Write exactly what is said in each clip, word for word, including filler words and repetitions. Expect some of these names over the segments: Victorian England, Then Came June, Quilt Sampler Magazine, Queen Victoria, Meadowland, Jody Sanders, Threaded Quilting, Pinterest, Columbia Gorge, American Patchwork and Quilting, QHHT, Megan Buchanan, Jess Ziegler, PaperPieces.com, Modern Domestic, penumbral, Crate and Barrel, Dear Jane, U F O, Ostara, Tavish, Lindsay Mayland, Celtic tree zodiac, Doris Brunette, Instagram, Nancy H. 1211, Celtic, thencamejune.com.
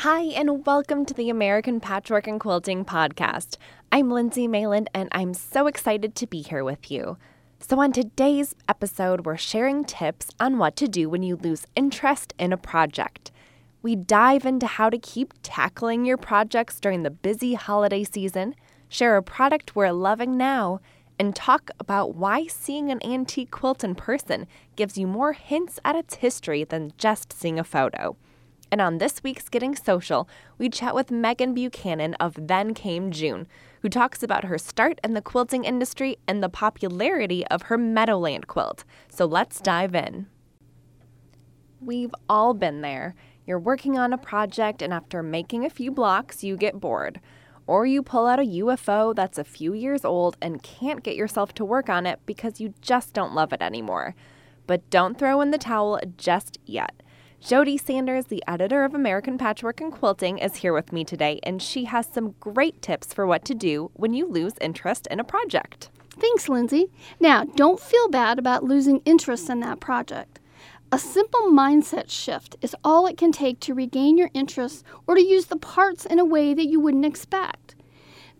Hi, and welcome to the American Patchwork and Quilting podcast. I'm Lindsay Mayland, and I'm so excited to be here with you. So on today's episode, we're sharing tips on what to do when you lose interest in a project. We dive into how to keep tackling your projects during the busy holiday season, share a product we're loving now, and talk about why seeing an antique quilt in person gives you more hints at its history than just seeing a photo. And on this week's Getting Social, we chat with Megan Buchanan of Then Came June, who talks about her start in the quilting industry and the popularity of her Meadowland quilt. So let's dive in. We've all been there. You're working on a project, and after making a few blocks, you get bored. Or you pull out a U F O that's a few years old and can't get yourself to work on it because you just don't love it anymore. But don't throw in the towel just yet. Jody Sanders, the editor of American Patchwork and Quilting, is here with me today, and she has some great tips for what to do when you lose interest in a project. Thanks, Lindsay. Now, don't feel bad about losing interest in that project. A simple mindset shift is all it can take to regain your interest or to use the parts in a way that you wouldn't expect.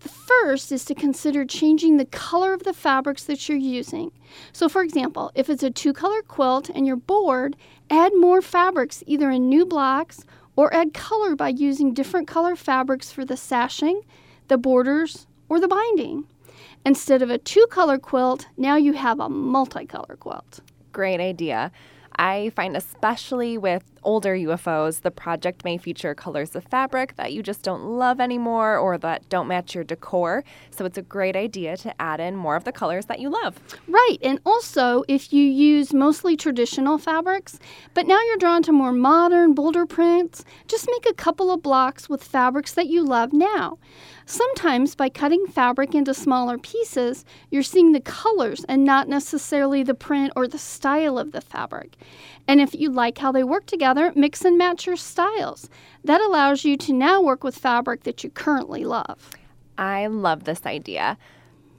The first is to consider changing the color of the fabrics that you're using. So, for example, if it's a two-color quilt and you're bored, add more fabrics either in new blocks or add color by using different color fabrics for the sashing, the borders, or the binding. Instead of a two-color quilt, now you have a multicolor quilt. Great idea. I find especially with older U F Os, the project may feature colors of fabric that you just don't love anymore or that don't match your decor. So it's a great idea to add in more of the colors that you love. Right. And also, if you use mostly traditional fabrics, but now you're drawn to more modern, bolder prints, just make a couple of blocks with fabrics that you love now. Sometimes by cutting fabric into smaller pieces, you're seeing the colors and not necessarily the print or the style of the fabric. And if you like how they work together, mix and match your styles. That allows you to now work with fabric that you currently love. I love this idea.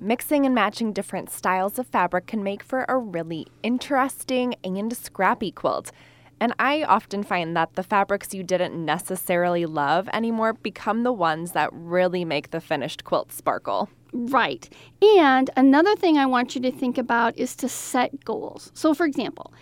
Mixing and matching different styles of fabric can make for a really interesting and scrappy quilt. And I often find that the fabrics you didn't necessarily love anymore become the ones that really make the finished quilt sparkle. Right. And another thing I want you to think about is to set goals. So, for example,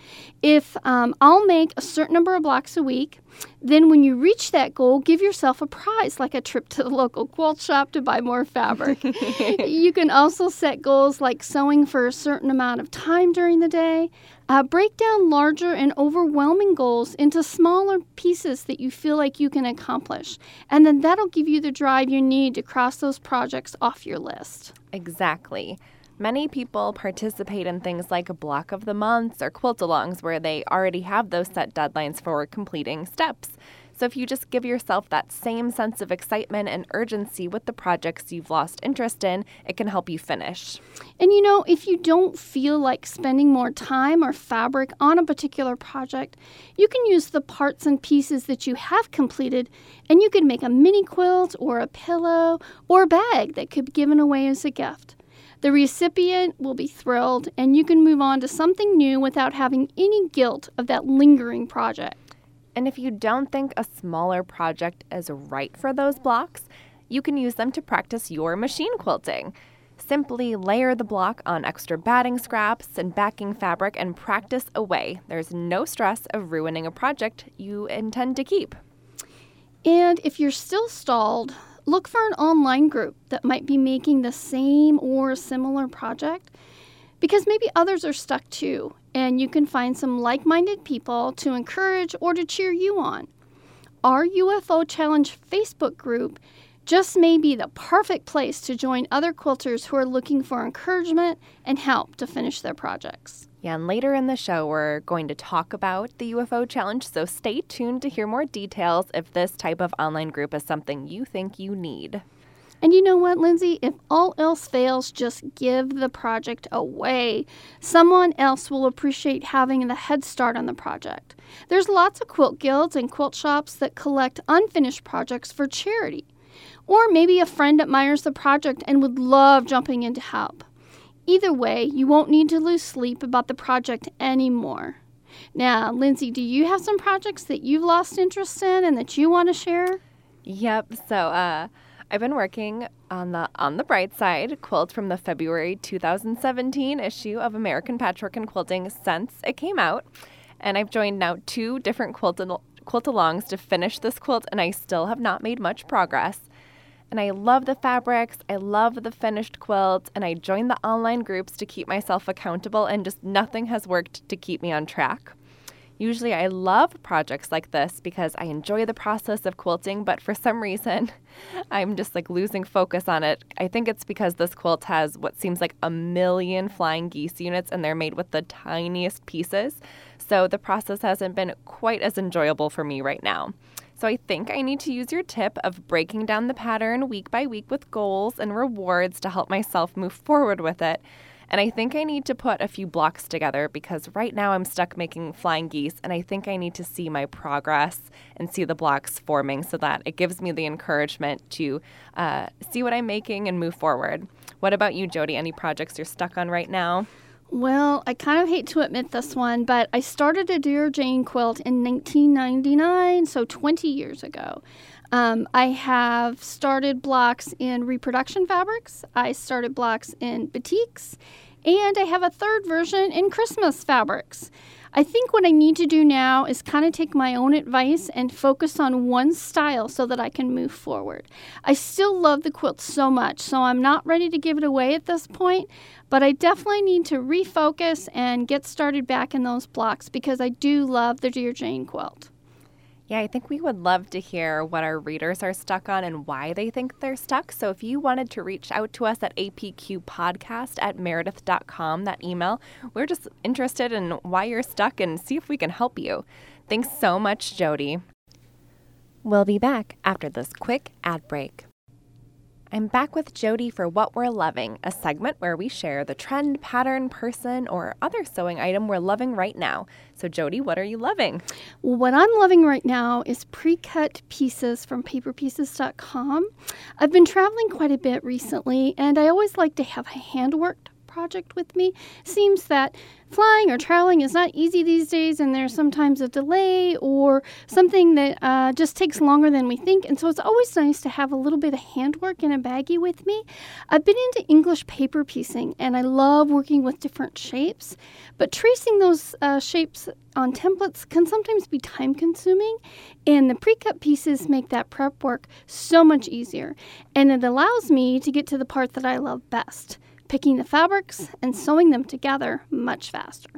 if um, I'll make a certain number of blocks a week, then when you reach that goal, give yourself a prize, like a trip to the local quilt shop to buy more fabric. You can also set goals like sewing for a certain amount of time during the day. Uh, break down larger and overwhelming goals into smaller pieces that you feel like you can accomplish. And then that'll give you the drive you need to cross those projects off your list. Exactly. Many people participate in things like a block of the months or quilt-alongs where they already have those set deadlines for completing steps. So if you just give yourself that same sense of excitement and urgency with the projects you've lost interest in, it can help you finish. And you know, if you don't feel like spending more time or fabric on a particular project, you can use the parts and pieces that you have completed, and you can make a mini quilt or a pillow or a bag that could be given away as a gift. The recipient will be thrilled, and you can move on to something new without having any guilt of that lingering project. And if you don't think a smaller project is right for those blocks, you can use them to practice your machine quilting. Simply layer the block on extra batting scraps and backing fabric and practice away. There's no stress of ruining a project you intend to keep. And if you're still stalled, look for an online group that might be making the same or similar project, because maybe others are stuck too, and you can find some like-minded people to encourage or to cheer you on. Our U F O Challenge Facebook group just may be the perfect place to join other quilters who are looking for encouragement and help to finish their projects. Yeah, and later in the show, we're going to talk about the U F O Challenge, so stay tuned to hear more details if this type of online group is something you think you need. And you know what, Lindsay? If all else fails, just give the project away. Someone else will appreciate having the head start on the project. There's lots of quilt guilds and quilt shops that collect unfinished projects for charity. Or maybe a friend admires the project and would love jumping in to help. Either way, you won't need to lose sleep about the project anymore. Now, Lindsay, do you have some projects that you've lost interest in and that you want to share? Yep. So uh, I've been working on the On the Bright Side quilt from the February two thousand seventeen issue of American Patchwork and Quilting since it came out. And I've joined now two different quilt al- quilt-alongs to finish this quilt, and I still have not made much progress. And I love the fabrics, I love the finished quilt, and I joined the online groups to keep myself accountable, and just nothing has worked to keep me on track. Usually I love projects like this because I enjoy the process of quilting, but for some reason I'm just like losing focus on it. I think it's because this quilt has what seems like a million flying geese units, and they're made with the tiniest pieces. So the process hasn't been quite as enjoyable for me right now. So I think I need to use your tip of breaking down the pattern week by week with goals and rewards to help myself move forward with it. And I think I need to put a few blocks together because right now I'm stuck making flying geese, and I think I need to see my progress and see the blocks forming so that it gives me the encouragement to uh, see what I'm making and move forward. What about you, Jody? Any projects you're stuck on right now? Well, I kind of hate to admit this one, but I started a Dear Jane quilt in nineteen ninety-nine, so twenty years ago. Um, I have started blocks in reproduction fabrics, I started blocks in batiks, and I have a third version in Christmas fabrics. I think what I need to do now is kind of take my own advice and focus on one style so that I can move forward. I still love the quilt so much, so I'm not ready to give it away at this point, but I definitely need to refocus and get started back in those blocks because I do love the Dear Jane quilt. Yeah, I think we would love to hear what our readers are stuck on and why they think they're stuck. So if you wanted to reach out to us at apqpodcast at meredith dot com, that email, we're just interested in why you're stuck and see if we can help you. Thanks so much, Jody. We'll be back after this quick ad break. I'm back with Jody for What We're Loving, a segment where we share the trend, pattern, person, or other sewing item we're loving right now. So Jody, what are you loving? Well, what I'm loving right now is pre-cut pieces from paper pieces dot com. I've been traveling quite a bit recently, and I always like to have a handworked project with me. Seems that flying or traveling is not easy these days, and there's sometimes a delay or something that uh, just takes longer than we think, and so it's always nice to have a little bit of handwork in a baggie with me. I've been into English paper piecing, and I love working with different shapes, but tracing those uh, shapes on templates can sometimes be time-consuming, and the pre-cut pieces make that prep work so much easier, and it allows me to get to the part that I love best, picking the fabrics and sewing them together much faster.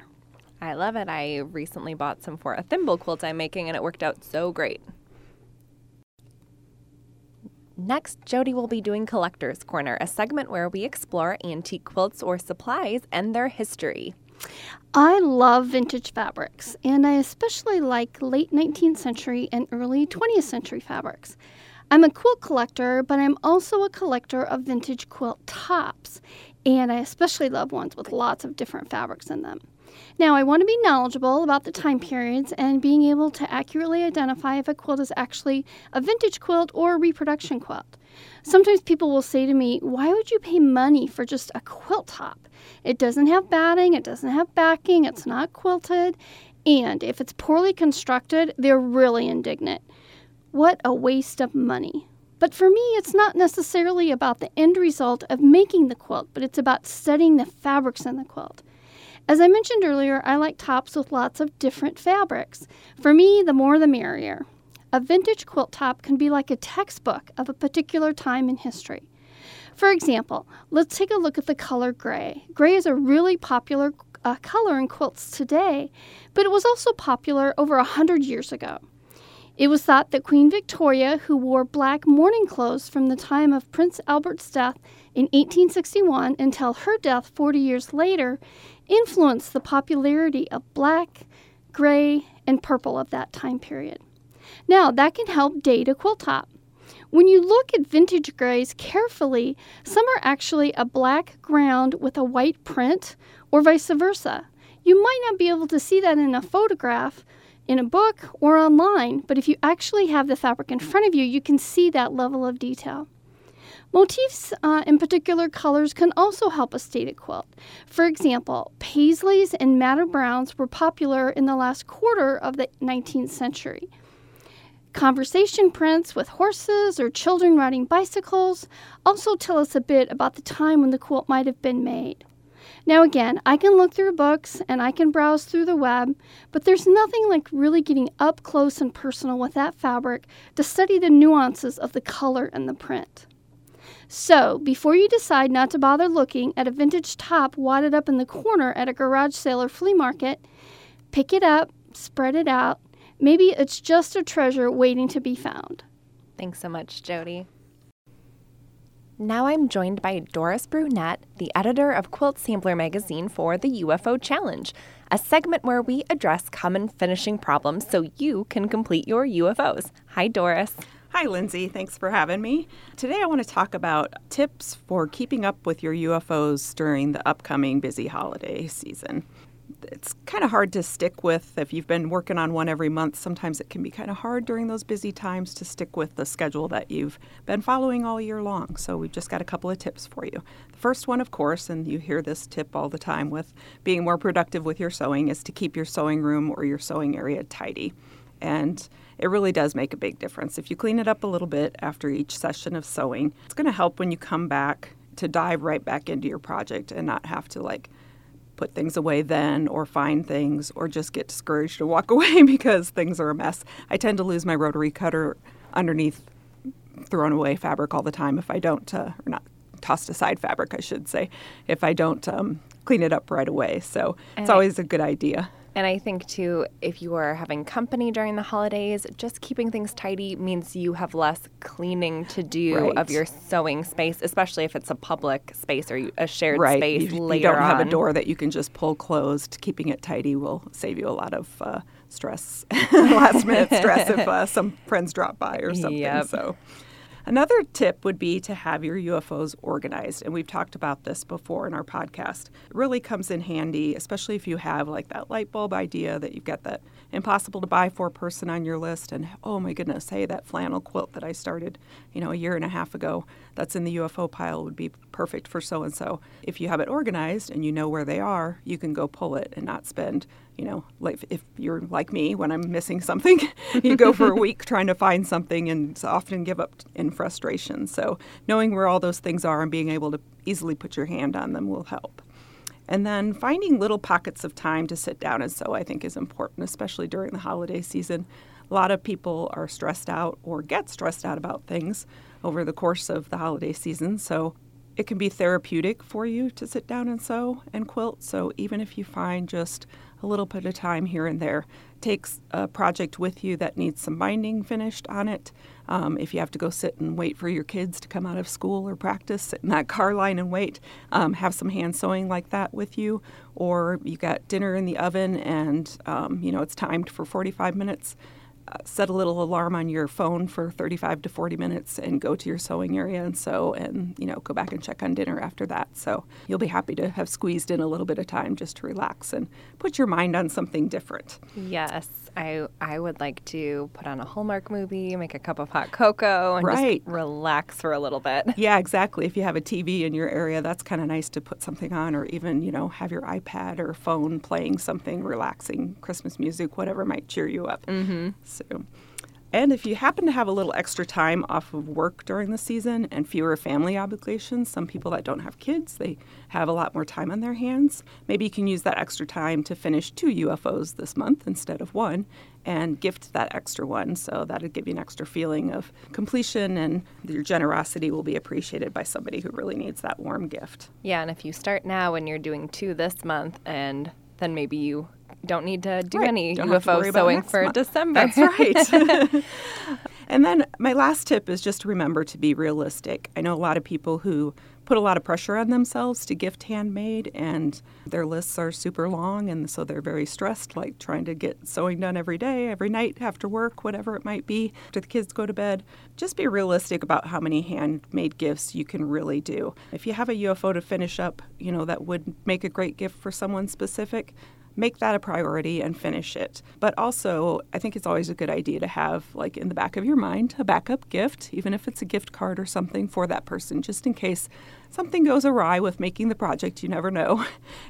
I love it. I recently bought some for a thimble quilt I'm making, and it worked out so great. Next, Jody will be doing Collector's Corner, a segment where we explore antique quilts or supplies and their history. I love vintage fabrics, and I especially like late nineteenth century and early twentieth century fabrics. I'm a quilt collector, but I'm also a collector of vintage quilt tops, and I especially love ones with lots of different fabrics in them. Now, I want to be knowledgeable about the time periods and being able to accurately identify if a quilt is actually a vintage quilt or a reproduction quilt. Sometimes people will say to me, why would you pay money for just a quilt top? It doesn't have batting, it doesn't have backing, it's not quilted, and if it's poorly constructed, they're really indignant. What a waste of money. But for me, it's not necessarily about the end result of making the quilt, but it's about studying the fabrics in the quilt. As I mentioned earlier, I like tops with lots of different fabrics. For me, the more the merrier. A vintage quilt top can be like a textbook of a particular time in history. For example, let's take a look at the color gray. Gray is a really popular uh, color in quilts today, but it was also popular over one hundred years ago. It was thought that Queen Victoria, who wore black mourning clothes from the time of Prince Albert's death in eighteen sixty-one until her death forty years later, influenced the popularity of black, gray, and purple of that time period. Now, that can help date a quilt top. When you look at vintage grays carefully, some are actually a black ground with a white print, or vice versa. You might not be able to see that in a photograph, in a book, or online, but if you actually have the fabric in front of you, you can see that level of detail. Motifs uh, in particular colors can also help us date a quilt. For example, paisleys and madder browns were popular in the last quarter of the nineteenth century. Conversation prints with horses or children riding bicycles also tell us a bit about the time when the quilt might have been made. Now again, I can look through books and I can browse through the web, but there's nothing like really getting up close and personal with that fabric to study the nuances of the color and the print. So, before you decide not to bother looking at a vintage top wadded up in the corner at a garage sale or flea market, pick it up, spread it out. Maybe it's just a treasure waiting to be found. Thanks so much, Jody. Now I'm joined by Doris Brunette, the editor of Quilt Sampler Magazine, for the U F O Challenge, a segment where we address common finishing problems so you can complete your U F Os. Hi, Doris. Hi, Lindsay. Thanks for having me. Today I want to talk about tips for keeping up with your U F Os during the upcoming busy holiday season. It's kind of hard to stick with. If you've been working on one every month, sometimes it can be kind of hard during those busy times to stick with the schedule that you've been following all year long. So we've just got a couple of tips for you. The first one, of course, and you hear this tip all the time with being more productive with your sewing, is to keep your sewing room or your sewing area tidy. And it really does make a big difference. If you clean it up a little bit after each session of sewing, it's going to help when you come back to dive right back into your project and not have to like put things away then or find things or just get discouraged and walk away because things are a mess. I tend to lose my rotary cutter underneath thrown away fabric all the time if I don't, uh, or not tossed aside fabric, I should say, if I don't um, clean it up right away. So it's always a good idea. And I think, too, if you are having company during the holidays, just keeping things tidy means you have less cleaning to do right. of your sewing space, especially if it's a public space or a shared right. space you, later on. You don't have on. a door that you can just pull closed. Keeping it tidy will save you a lot of uh, stress, last-minute stress if uh, some friends drop by or something. Yep. So another tip would be to have your U F Os organized, and we've talked about this before in our podcast. It really comes in handy, especially if you have like that light bulb idea that you've got that impossible to buy for person on your list, and oh my goodness, hey, that flannel quilt that I started, you know, a year and a half ago that's in the U F O pile would be perfect for so-and-so. If you have it organized and you know where they are, you can go pull it and not spend, you know, like if you're like me, when I'm missing something, you go for a week trying to find something and often give up in frustration. So knowing where all those things are and being able to easily put your hand on them will help. And then finding little pockets of time to sit down and sew, I think, is important, especially during the holiday season. A lot of people are stressed out or get stressed out about things over the course of the holiday season. So it can be therapeutic for you to sit down and sew and quilt. So even if you find just a little bit of time here and there, take a project with you that needs some binding finished on it. Um, if you have to go sit and wait for your kids to come out of school or practice, sit in that car line and wait, um, have some hand sewing like that with you. Or you got dinner in the oven and um, you know it's timed for forty-five minutes. Uh, set a little alarm on your phone for thirty-five to forty minutes and go to your sewing area and sew and, you know, go back and check on dinner after that. So you'll be happy to have squeezed in a little bit of time just to relax and put your mind on something different. Yes. I I would like to put on a Hallmark movie, make a cup of hot cocoa, and right. just relax for a little bit. Yeah, exactly. If you have a T V in your area, that's kind of nice to put something on, or even, you know, have your iPad or phone playing something relaxing, Christmas music, whatever might cheer you up. Mm-hmm. So, and if you happen to have a little extra time off of work during the season and fewer family obligations, some people that don't have kids, they have a lot more time on their hands. Maybe you can use that extra time to finish two U F Os this month instead of one and gift that extra one. So that'll give you an extra feeling of completion, and your generosity will be appreciated by somebody who really needs that warm gift. Yeah, and if you start now and you're doing two this month, and then maybe you don't need to do right. any don't U F O sewing for month. December. That's right. And then my last tip is just to remember to be realistic. I know a lot of people who put a lot of pressure on themselves to gift handmade, and their lists are super long, and so they're very stressed, like trying to get sewing done every day, every night, after work, whatever it might be, after the kids go to bed. Just be realistic about how many handmade gifts you can really do. If you have a U F O to finish up, you know, that would make a great gift for someone specific, make that a priority and finish it. But also, I think it's always a good idea to have, like, in the back of your mind, a backup gift, even if it's a gift card or something for that person, just in case something goes awry with making the project, you never know,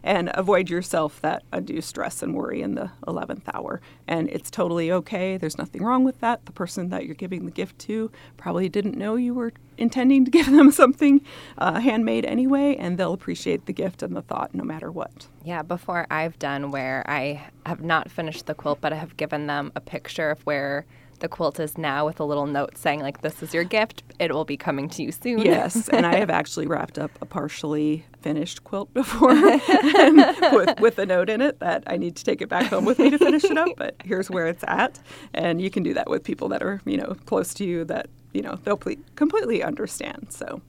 and avoid yourself that undue stress and worry in the eleventh hour. And it's totally okay. There's nothing wrong with that. The person that you're giving the gift to probably didn't know you were intending to give them something uh, handmade anyway, and they'll appreciate the gift and the thought no matter what. Yeah, before I've done where I have not finished the quilt, but I have given them a picture of where the quilt is now with a little note saying, like, this is your gift. It will be coming to you soon. Yes, and I have actually wrapped up a partially finished quilt before with, with a note in it that I need to take it back home with me to finish it up, but here's where it's at. And you can do that with people that are, you know, close to you that, you know, they'll ple- completely understand. So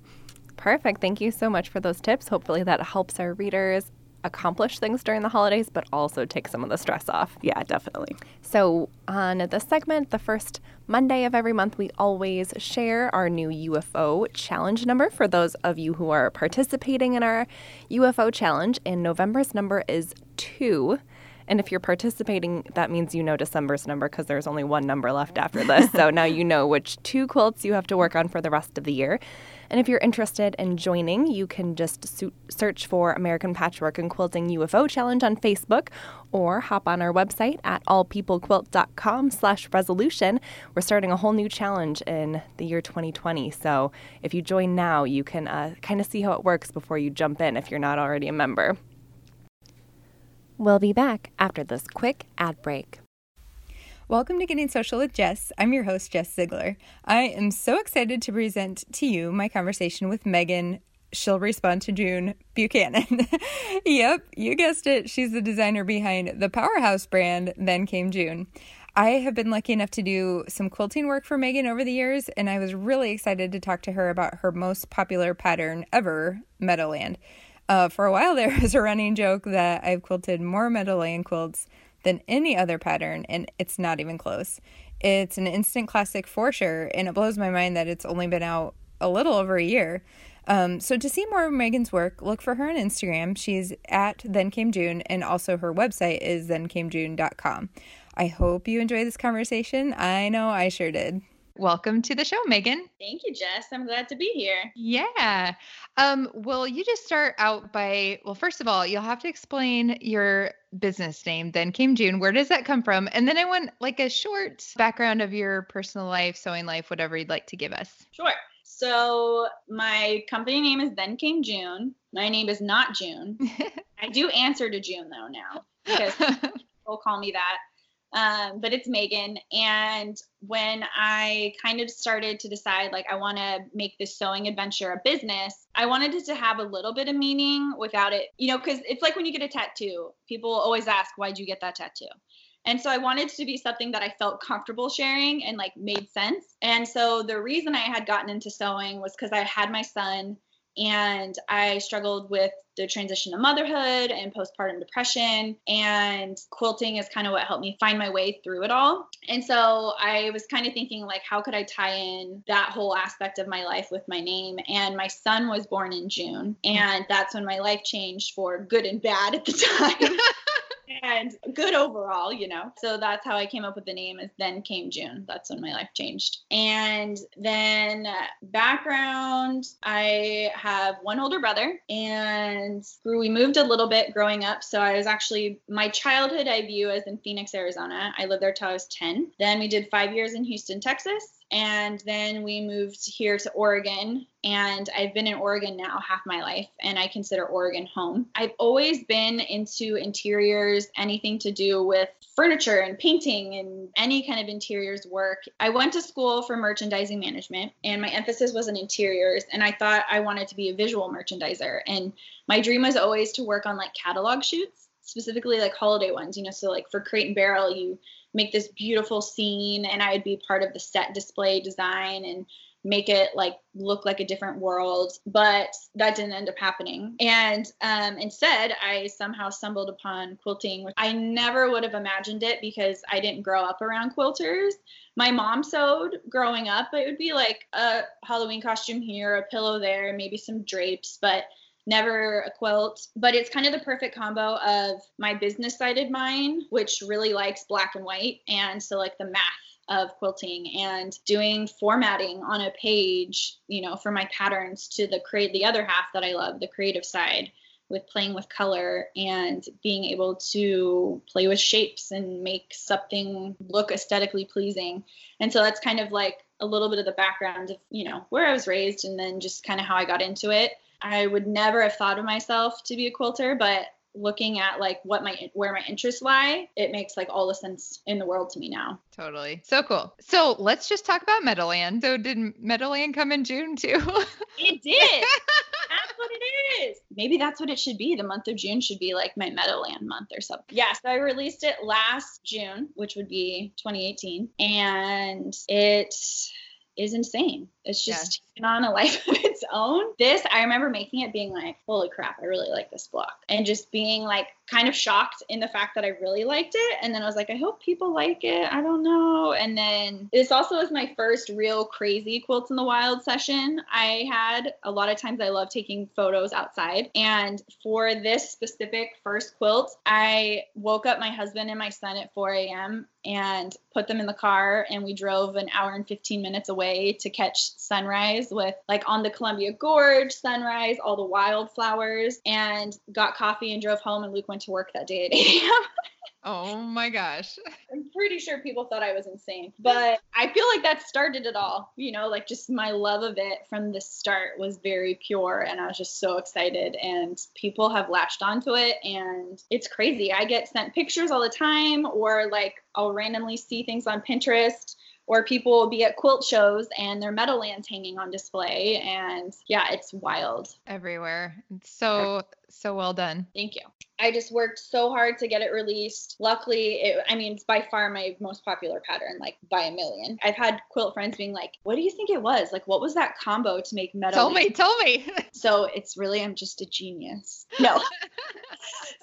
perfect. Thank you so much for those tips. Hopefully that helps our readers accomplish things during the holidays, but also take some of the stress off. Yeah, definitely. So on this segment, the first Monday of every month, we always share our new U F O challenge number for those of you who are participating in our U F O challenge. And November's number is two. And if you're participating, that means you know December's number because there's only one number left after this. So now you know which two quilts you have to work on for the rest of the year. And if you're interested in joining, you can just search for American Patchwork and Quilting U F O Challenge on Facebook or hop on our website at allpeoplequilt.com slash resolution. We're starting a whole new challenge in the year twenty twenty. So if you join now, you can uh, kind of see how it works before you jump in if you're not already a member. We'll be back after this quick ad break. Welcome to Getting Social with Jess. I'm your host, Jess Ziegler. I am so excited to present to you my conversation with Megan, she'll respond to June, Buchanan. Yep, you guessed it. She's the designer behind the powerhouse brand, Then Came June. I have been lucky enough to do some quilting work for Megan over the years, and I was really excited to talk to her about her most popular pattern ever, Meadowland. Uh, for a while there was a running joke that I've quilted more Meadowland quilts than any other pattern, and it's not even close. It's an instant classic for sure, and it blows my mind that it's only been out a little over a year. Um, so to see more of Megan's work, look for her on Instagram. She's at Then Came June, and also her website is then came june dot com. I hope you enjoy this conversation. I know I sure did. Welcome to the show, Megan. Thank you, Jess. I'm glad to be here. Yeah. Um, well, you just start out by, well, first of all, you'll have to explain your business name, Then Came June. Where does that come from? And then I want like a short background of your personal life, sewing life, whatever you'd like to give us. Sure. So my company name is Then Came June. My name is not June. I do answer to June though now because people call me that. Um, but it's Megan. And when I kind of started to decide, like, I want to make this sewing adventure a business, I wanted it to have a little bit of meaning without it, you know, because it's like when you get a tattoo, people always ask, why'd you get that tattoo? And so I wanted it to be something that I felt comfortable sharing and like made sense. And so the reason I had gotten into sewing was because I had my son and I struggled with the transition to motherhood and postpartum depression, and quilting is kind of what helped me find my way through it all. And so I was kind of thinking, like, how could I tie in that whole aspect of my life with my name? And my son was born in June, and that's when my life changed for good and bad at the time. And good overall, you know. So that's how I came up with the name, is Then Came June. That's when my life changed. And then background, I have one older brother, and we moved a little bit growing up. So I was actually, my childhood I view as in Phoenix, Arizona. I lived there till I was ten. Then we did five years in Houston, Texas. And then we moved here to Oregon, and I've been in Oregon now half my life, and I consider Oregon home. I've always been into interiors, anything to do with furniture and painting and any kind of interiors work. I went to school for merchandising management, and my emphasis was in interiors, and I thought I wanted to be a visual merchandiser. And my dream was always to work on like catalog shoots, specifically like holiday ones, you know, so like for Crate and Barrel, you make this beautiful scene, and I would be part of the set display design and make it like look like a different world, but that didn't end up happening. And um, instead, I somehow stumbled upon quilting, which I never would have imagined it because I didn't grow up around quilters. My mom sewed growing up. It would be like a Halloween costume here, a pillow there, maybe some drapes, but never a quilt. But it's kind of the perfect combo of my business-sided mind, which really likes black and white, and so like the math of quilting and doing formatting on a page, you know, for my patterns, to the create the other half that I love, the creative side, with playing with color and being able to play with shapes and make something look aesthetically pleasing. And so that's kind of like a little bit of the background of, you know, where I was raised and then just kind of how I got into it. I would never have thought of myself to be a quilter, but looking at like what my, where my interests lie, it makes like all the sense in the world to me now. Totally. So cool. So let's just talk about Meadowland. So did Meadowland come in June too? It did. That's what it is. Maybe that's what it should be. The month of June should be like my Meadowland month or something. Yeah, so I released it last June, which would be twenty eighteen. And it is insane. It's just yeah. taken on a life of its own. This, I remember making it being like, holy crap, I really like this block. And just being like kind of shocked in the fact that I really liked it. And then I was like, I hope people like it. I don't know. And then this also is my first real crazy Quilts in the Wild session I had. A lot of times I love taking photos outside. And for this specific first quilt, I woke up my husband and my son at four a.m. and put them in the car. And we drove an hour and fifteen minutes away to catch sunrise with like on the Columbia Gorge sunrise, all the wildflowers, and got coffee and drove home, and Luke went to work that day at eight a.m. Oh my gosh. I'm pretty sure people thought I was insane, but I feel like that started it all, you know, like just my love of it from the start was very pure, and I was just so excited, and people have latched onto it, and it's crazy. I get sent pictures all the time, or like I'll randomly see things on Pinterest, or people will be at quilt shows and their Meadowlands hanging on display. And yeah, it's wild. Everywhere. It's so, so well done. Thank you. I just worked so hard to get it released. Luckily, it, I mean, it's by far my most popular pattern, like by a million. I've had quilt friends being like, what do you think it was? Like, what was that combo to make Meadowlands? Tell me, tell me. So it's really, I'm just a genius. No.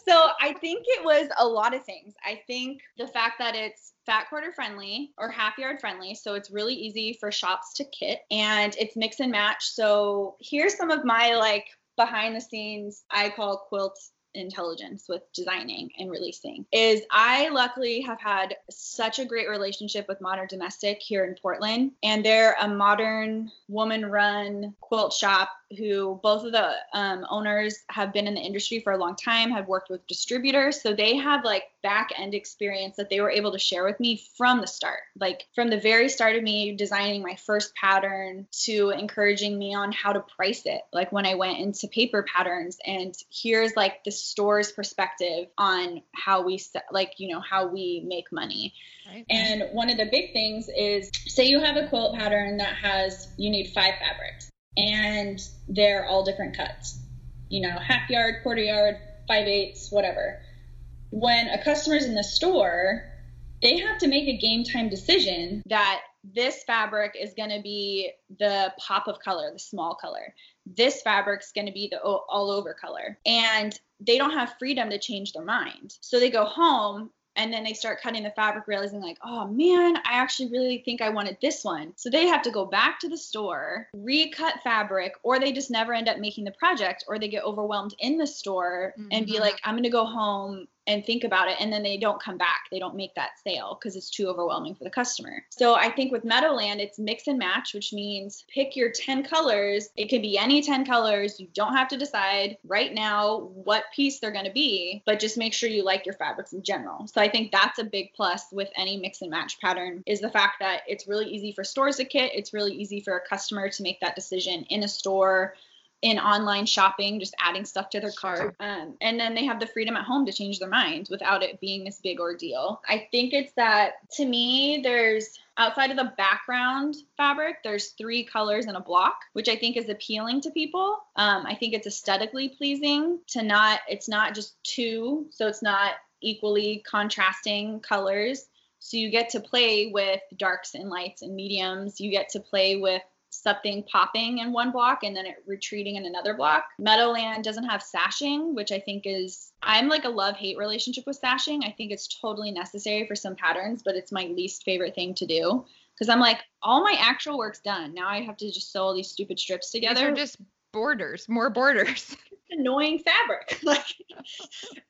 So I think it was a lot of things. I think the fact that it's fat quarter friendly or half yard friendly, so it's really easy for shops to kit, and it's mix and match. So here's some of my like behind the scenes, I call quilt intelligence with designing and releasing, is I luckily have had such a great relationship with Modern Domestic here in Portland, and they're a modern woman run quilt shop who both of the um, owners have been in the industry for a long time, have worked with distributors. So they have like back end experience that they were able to share with me from the start, like from the very start of me designing my first pattern to encouraging me on how to price it. Like when I went into paper patterns, and here's like the store's perspective on how we set, like, you know, how we make money. Right. And one of the big things is, say you have a quilt pattern that has, you need five fabrics and they're all different cuts, you know, half yard, quarter yard, five eighths, whatever. When a customer's in the store, they have to make a game time decision that this fabric is going to be the pop of color, the small color. This fabric's going to be the all over color. And they don't have freedom to change their mind. So they go home and then they start cutting the fabric, realizing like, oh man, I actually really think I wanted this one. So they have to go back to the store, recut fabric, or they just never end up making the project, or they get overwhelmed in the store mm-hmm. and be like, I'm going to go home and think about it. And then they don't come back. They don't make that sale because it's too overwhelming for the customer. So I think with Meadowland, it's mix and match, which means pick your ten colors. It could be any ten colors. You don't have to decide right now what piece they're going to be, but just make sure you like your fabrics in general. So I think that's a big plus with any mix and match pattern, is the fact that it's really easy for stores to kit. It's really easy for a customer to make that decision in a store, in online shopping, just adding stuff to their cart. Um, and then they have the freedom at home to change their mind without it being this big ordeal. I think it's that, to me, there's, outside of the background fabric, there's three colors in a block, which I think is appealing to people. Um, I think it's aesthetically pleasing to not, it's not just two, so it's not equally contrasting colors. So you get to play with darks and lights and mediums. You get to play with something popping in one block and then it retreating in another block. Meadowland doesn't have sashing, which I think is, I'm like a love-hate relationship with sashing. I think it's totally necessary for some patterns, but it's my least favorite thing to do because I'm like, all my actual work's done. Now I have to just sew all these stupid strips together. These are just borders, more borders. annoying fabric. Like,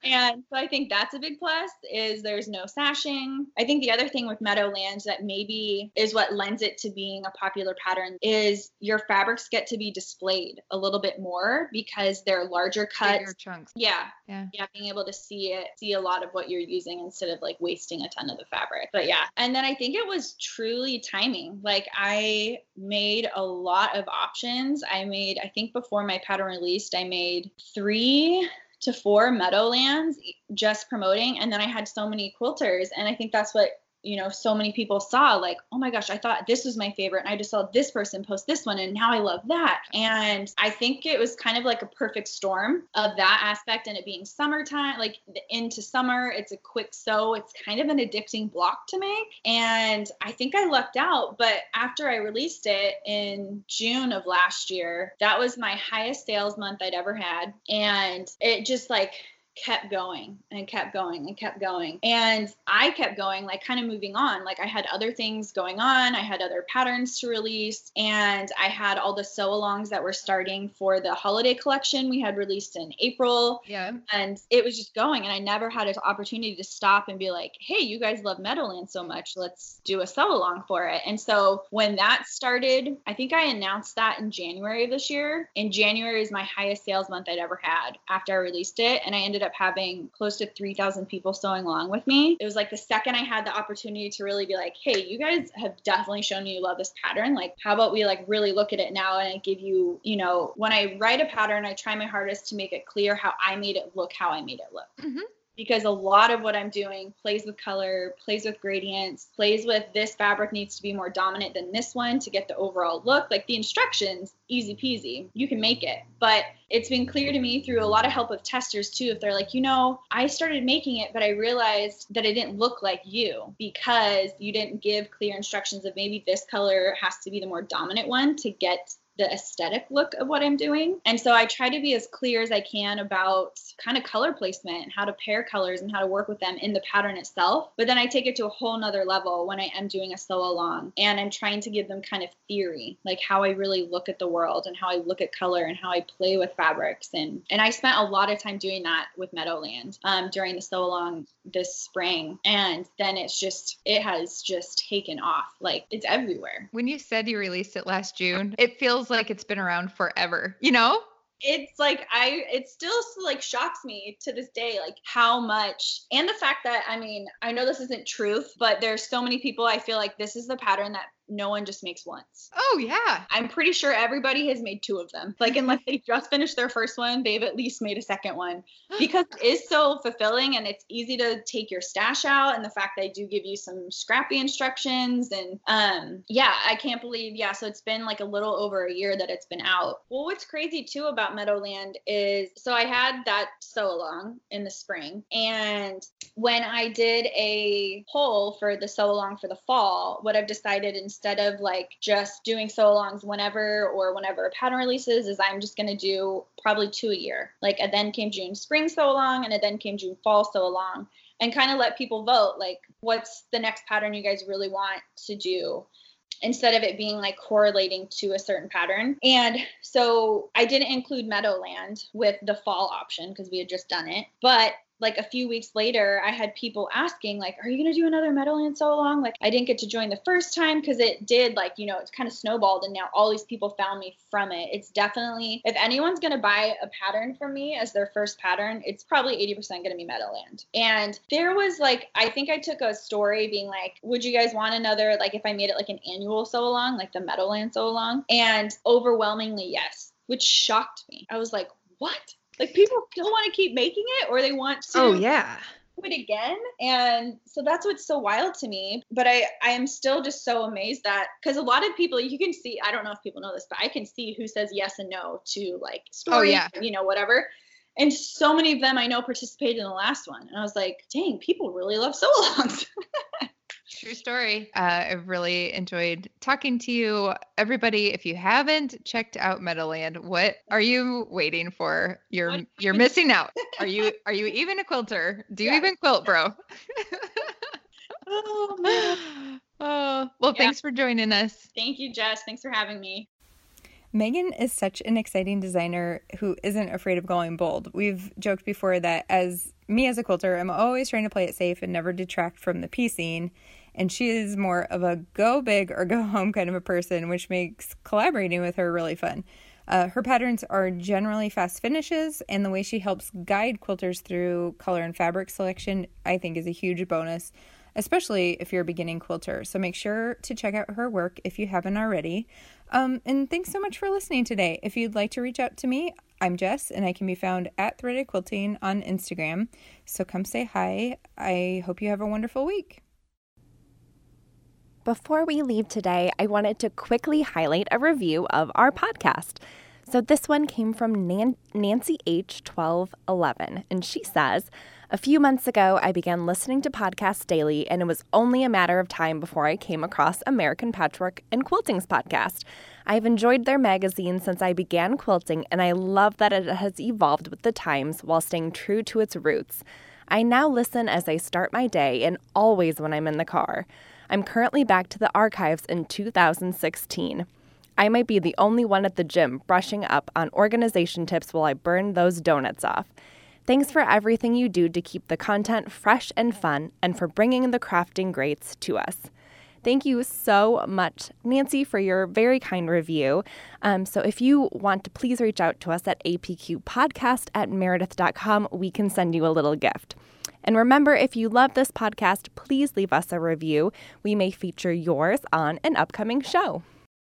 and so I think that's a big plus, is there's no sashing. I think the other thing with Meadowland that maybe is what lends it to being a popular pattern is your fabrics get to be displayed a little bit more because they're larger cuts. Bigger chunks. Yeah. Yeah. Yeah. Being able to see it, see a lot of what you're using instead of like wasting a ton of the fabric. But yeah. And then I think it was truly timing. Like I made a lot of options. I made, I think before my pattern released, I made three to four Meadowlands just promoting. And then I had so many quilters. And I think that's what, you know, so many people saw, like, oh my gosh, I thought this was my favorite. And I just saw this person post this one. And now I love that. And I think it was kind of like a perfect storm of that aspect. And it being summertime, like the into summer, it's a quick sew. It's kind of an addicting block to make. And I think I lucked out. But after I released it in June of last year, that was my highest sales month I'd ever had. And it just like kept going and kept going and kept going. And I kept going, like kind of moving on. Like I had other things going on. I had other patterns to release. And I had all the sew alongs that were starting for the holiday collection we had released in April. Yeah. And it was just going. And I never had an opportunity to stop and be like, hey, you guys love Meadowland so much. Let's do a sew along for it. And so when that started, I think I announced that in January of this year. And January is my highest sales month I'd ever had after I released it. And I ended up having close to three thousand people sewing along with me. It was like the second I had the opportunity to really be like, hey, you guys have definitely shown me you love this pattern. Like, how about we like really look at it now? And I give you, you know, when I write a pattern, I try my hardest to make it clear how I made it look, how I made it look. Mm-hmm. Because a lot of what I'm doing plays with color, plays with gradients, plays with this fabric needs to be more dominant than this one to get the overall look. Like the instructions, easy peasy, you can make it. But it's been clear to me through a lot of help of testers too, if they're like, you know, I started making it, but I realized that it didn't look like you because you didn't give clear instructions of maybe this color has to be the more dominant one to get the aesthetic look of what I'm doing. And so I try to be as clear as I can about kind of color placement and how to pair colors and how to work with them in the pattern itself. But then I take it to a whole nother level when I am doing a sew along and I'm trying to give them kind of theory, like how I really look at the world and how I look at color and how I play with fabrics. And, and I spent a lot of time doing that with Meadowland um, during the sew along this spring. And then it's just, it has just taken off. Like it's everywhere. When you said you released it last June, it feels like it's been around forever, you know? It's like, I, it still like shocks me to this day, like how much, and the fact that, I mean, I know this isn't truth, but there's so many people, I feel like this is the pattern that no one just makes once. Oh yeah. I'm pretty sure everybody has made two of them. Like unless they just finished their first one, they've at least made a second one because it is so fulfilling and it's easy to take your stash out. And the fact they do give you some scrappy instructions and um, yeah, I can't believe. Yeah. So it's been like a little over a year that it's been out. Well, what's crazy too about Meadowland is, so I had that sew along in the spring. And when I did a poll for the sew along for the fall, what I've decided instead Instead of like just doing sew-alongs whenever or whenever a pattern releases is I'm just going to do probably two a year. Like a Then Came June spring sew-along and a Then Came June fall sew-along and kind of let people vote like what's the next pattern you guys really want to do instead of it being like correlating to a certain pattern. And so I didn't include Meadowland with the fall option because we had just done it. But like a few weeks later, I had people asking, like, are you going to do another Meadowland sew along? Like, I didn't get to join the first time because it did, like, you know, it's kind of snowballed and now all these people found me from it. It's definitely, if anyone's going to buy a pattern from me as their first pattern, it's probably eighty percent going to be Meadowland. And there was, like, I think I took a story being like, would you guys want another, like, if I made it like an annual sew along, like the Meadowland sew along? And overwhelmingly, yes, which shocked me. I was like, what? Like people don't want to keep making it or they want to oh, yeah. do it again. And so that's what's so wild to me. But I, I am still just so amazed that because a lot of people you can see, I don't know if people know this, but I can see who says yes and no to like stories, oh, yeah. you know, whatever. And so many of them I know participated in the last one. And I was like, dang, people really love sew alongs. True story. Uh, I've really enjoyed talking to you. Everybody, if you haven't checked out Meadowland, what are you waiting for? You're what? You're missing out. Are you are you even a quilter? Do you yeah. even quilt, bro? Oh, man. Oh, well, yeah. Thanks for joining us. Thank you, Jess. Thanks for having me. Megan is such an exciting designer who isn't afraid of going bold. We've joked before that as me as a quilter, I'm always trying to play it safe and never detract from the piecing. And she is more of a go big or go home kind of a person, which makes collaborating with her really fun. Uh, her patterns are generally fast finishes, and the way she helps guide quilters through color and fabric selection, I think, is a huge bonus, especially if you're a beginning quilter. So make sure to check out her work if you haven't already. Um, and thanks so much for listening today. If you'd like to reach out to me, I'm Jess, and I can be found at Threaded Quilting on Instagram. So come say hi. I hope you have a wonderful week. Before we leave today, I wanted to quickly highlight a review of our podcast. So this one came from Nan- Nancy H. twelve eleven, and she says, a few months ago, I began listening to podcasts daily, and it was only a matter of time before I came across American Patchwork and Quilting's podcast. I've enjoyed their magazine since I began quilting, and I love that it has evolved with the times while staying true to its roots. I now listen as I start my day and always when I'm in the car. I'm currently back to the archives in two thousand sixteen. I might be the only one at the gym brushing up on organization tips while I burn those donuts off. Thanks for everything you do to keep the content fresh and fun and for bringing the crafting greats to us. Thank you so much, Nancy, for your very kind review. Um, so if you want to, please reach out to us at apqpodcast at meredith dot com. We can send you a little gift. And remember, if you love this podcast, please leave us a review. We may feature yours on an upcoming show.